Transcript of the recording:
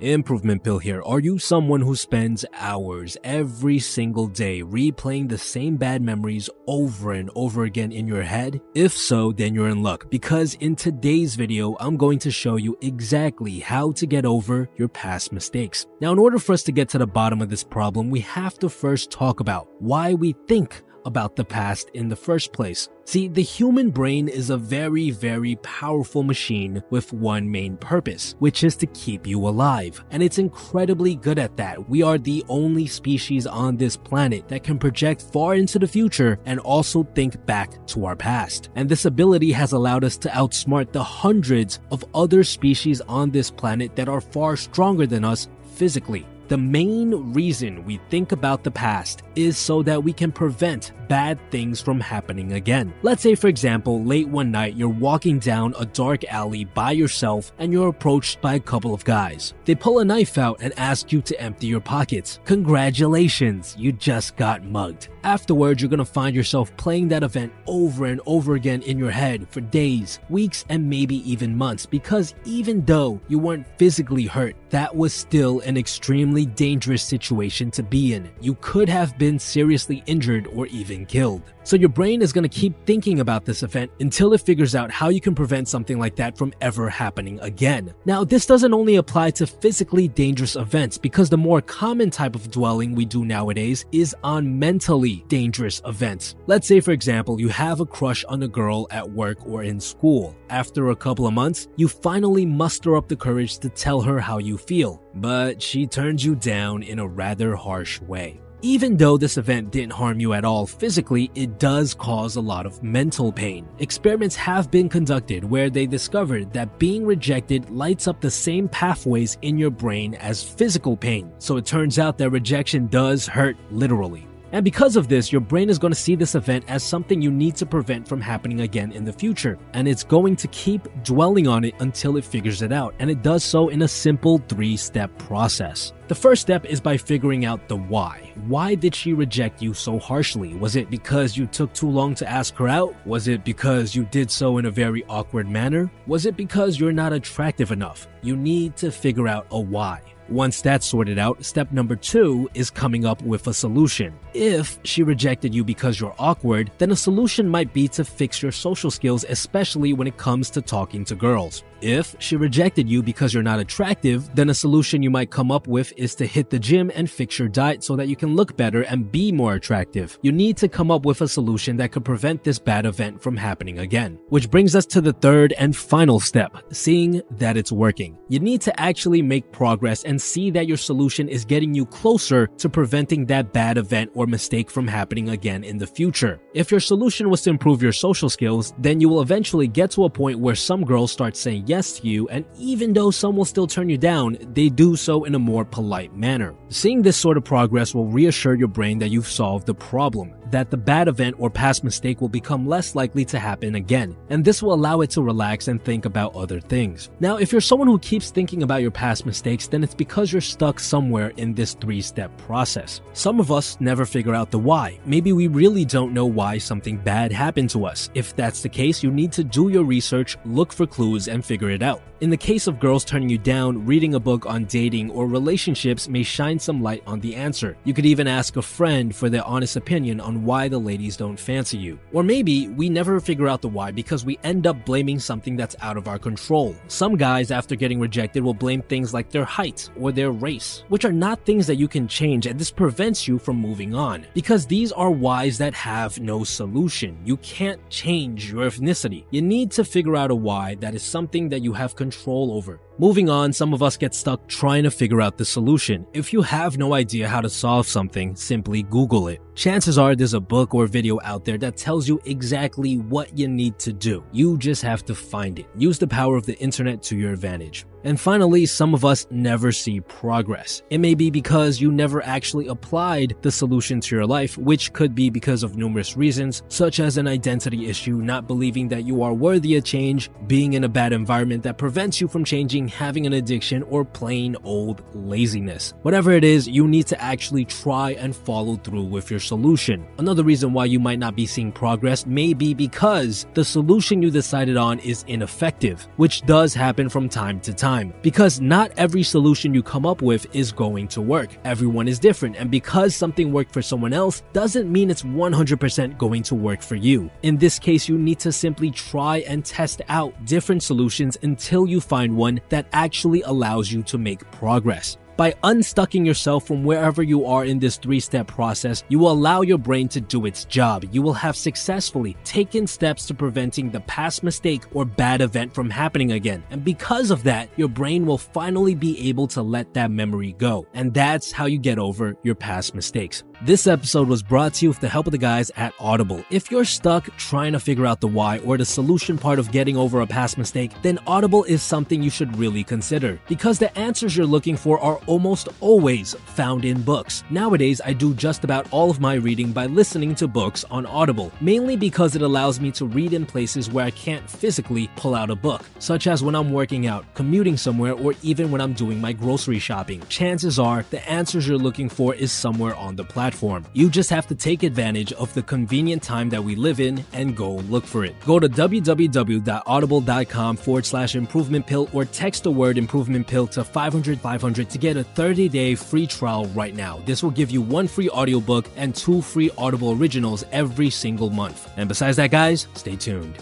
Improvement Pill here. Are you someone who spends hours every single day replaying the same bad memories over and over again in your head? If so, then you're in luck, because in today's video, I'm going to show you exactly how to get over your past mistakes. Now, in order for us to get to the bottom of this problem, we have to first talk about why we think about the past in the first place. See, the human brain is a very, very powerful machine with one main purpose, which is to keep you alive. And it's incredibly good at that. We are the only species on this planet that can project far into the future and also think back to our past. And this ability has allowed us to outsmart the hundreds of other species on this planet that are far stronger than us physically. The main reason we think about the past is so that we can prevent bad things from happening again. Let's say, for example, late one night, you're walking down a dark alley by yourself and you're approached by a couple of guys. They pull a knife out and ask you to empty your pockets. Congratulations, you just got mugged. Afterwards, you're gonna find yourself playing that event over and over again in your head for days, weeks, and maybe even months, because even though you weren't physically hurt, that was still an extremely dangerous situation to be in. You could have been seriously injured or even killed. So your brain is going to keep thinking about this event until it figures out how you can prevent something like that from ever happening again. Now, this doesn't only apply to physically dangerous events, because the more common type of dwelling we do nowadays is on mentally dangerous events. Let's say, for example, you have a crush on a girl at work or in school. After a couple of months, you finally muster up the courage to tell her how you feel, but she turns you down in a rather harsh way. Even though this event didn't harm you at all physically, it does cause a lot of mental pain. Experiments have been conducted where they discovered that being rejected lights up the same pathways in your brain as physical pain. So it turns out that rejection does hurt literally. And because of this, your brain is going to see this event as something you need to prevent from happening again in the future. And it's going to keep dwelling on it until it figures it out. And it does so in a simple three-step process. The first step is by figuring out the why. Why did she reject you so harshly? Was it because you took too long to ask her out? Was it because you did so in a very awkward manner? Was it because you're not attractive enough? You need to figure out a why. Once that's sorted out, step number 2 is coming up with a solution. If she rejected you because you're awkward, then a solution might be to fix your social skills, especially when it comes to talking to girls. If she rejected you because you're not attractive, then a solution you might come up with is to hit the gym and fix your diet so that you can look better and be more attractive. You need to come up with a solution that could prevent this bad event from happening again. Which brings us to the third and final step, seeing that it's working. You need to actually make progress and see that your solution is getting you closer to preventing that bad event or mistake from happening again in the future. If your solution was to improve your social skills, then you will eventually get to a point where some girls start saying yes to you, and even though some will still turn you down, they do so in a more polite manner. Seeing this sort of progress will reassure your brain that you've solved the problem, that the bad event or past mistake will become less likely to happen again, and this will allow it to relax and think about other things. Now, if you're someone who keeps thinking about your past mistakes, then it's because you're stuck somewhere in this three-step process. Some of us never figure out the why. Maybe we really don't know why something bad happened to us. If that's the case, you need to do your research, look for clues, and figure it out. In the case of girls turning you down, reading a book on dating or relationships may shine some light on the answer. You could even ask a friend for their honest opinion on why the ladies don't fancy you. Or maybe we never figure out the why because we end up blaming something that's out of our control. Some guys, after getting rejected, will blame things like their height or their race, which are not things that you can change, and this prevents you from moving on, because these are whys that have no solution. You can't change your ethnicity. You need to figure out a why that is something that you have control over. Moving on, some of us get stuck trying to figure out the solution. If you have no idea how to solve something, simply Google it. Chances are there's a book or video out there that tells you exactly what you need to do. You just have to find it. Use the power of the internet to your advantage. And finally, some of us never see progress. It may be because you never actually applied the solution to your life, which could be because of numerous reasons, such as an identity issue, not believing that you are worthy of change, being in a bad environment that prevents you from changing, overeating, having an addiction, or plain old laziness. Whatever it is, you need to actually try and follow through with your solution. Another reason why you might not be seeing progress may be because the solution you decided on is ineffective, which does happen from time to time, because not every solution you come up with is going to work. Everyone is different, and because something worked for someone else doesn't mean it's 100% going to work for you. In this case, you need to simply try and test out different solutions until you find one that actually allows you to make progress. By unstucking yourself from wherever you are in this three-step process, you will allow your brain to do its job. You will have successfully taken steps to preventing the past mistake or bad event from happening again. And because of that, your brain will finally be able to let that memory go. And that's how you get over your past mistakes. This episode was brought to you with the help of the guys at Audible. If you're stuck trying to figure out the why or the solution part of getting over a past mistake, then Audible is something you should really consider, because the answers you're looking for are almost always found in books. Nowadays, I do just about all of my reading by listening to books on Audible, mainly because it allows me to read in places where I can't physically pull out a book, such as when I'm working out, commuting somewhere, or even when I'm doing my grocery shopping. Chances are the answers you're looking for is somewhere on the platform. You just have to take advantage of the convenient time that we live in and go look for it. Go to www.audible.com/improvement pill or text the word improvement pill to 500-500 to get a 30-day free trial right now. This will give you one free audiobook and 2 free Audible originals every single month. And besides that, guys, stay tuned.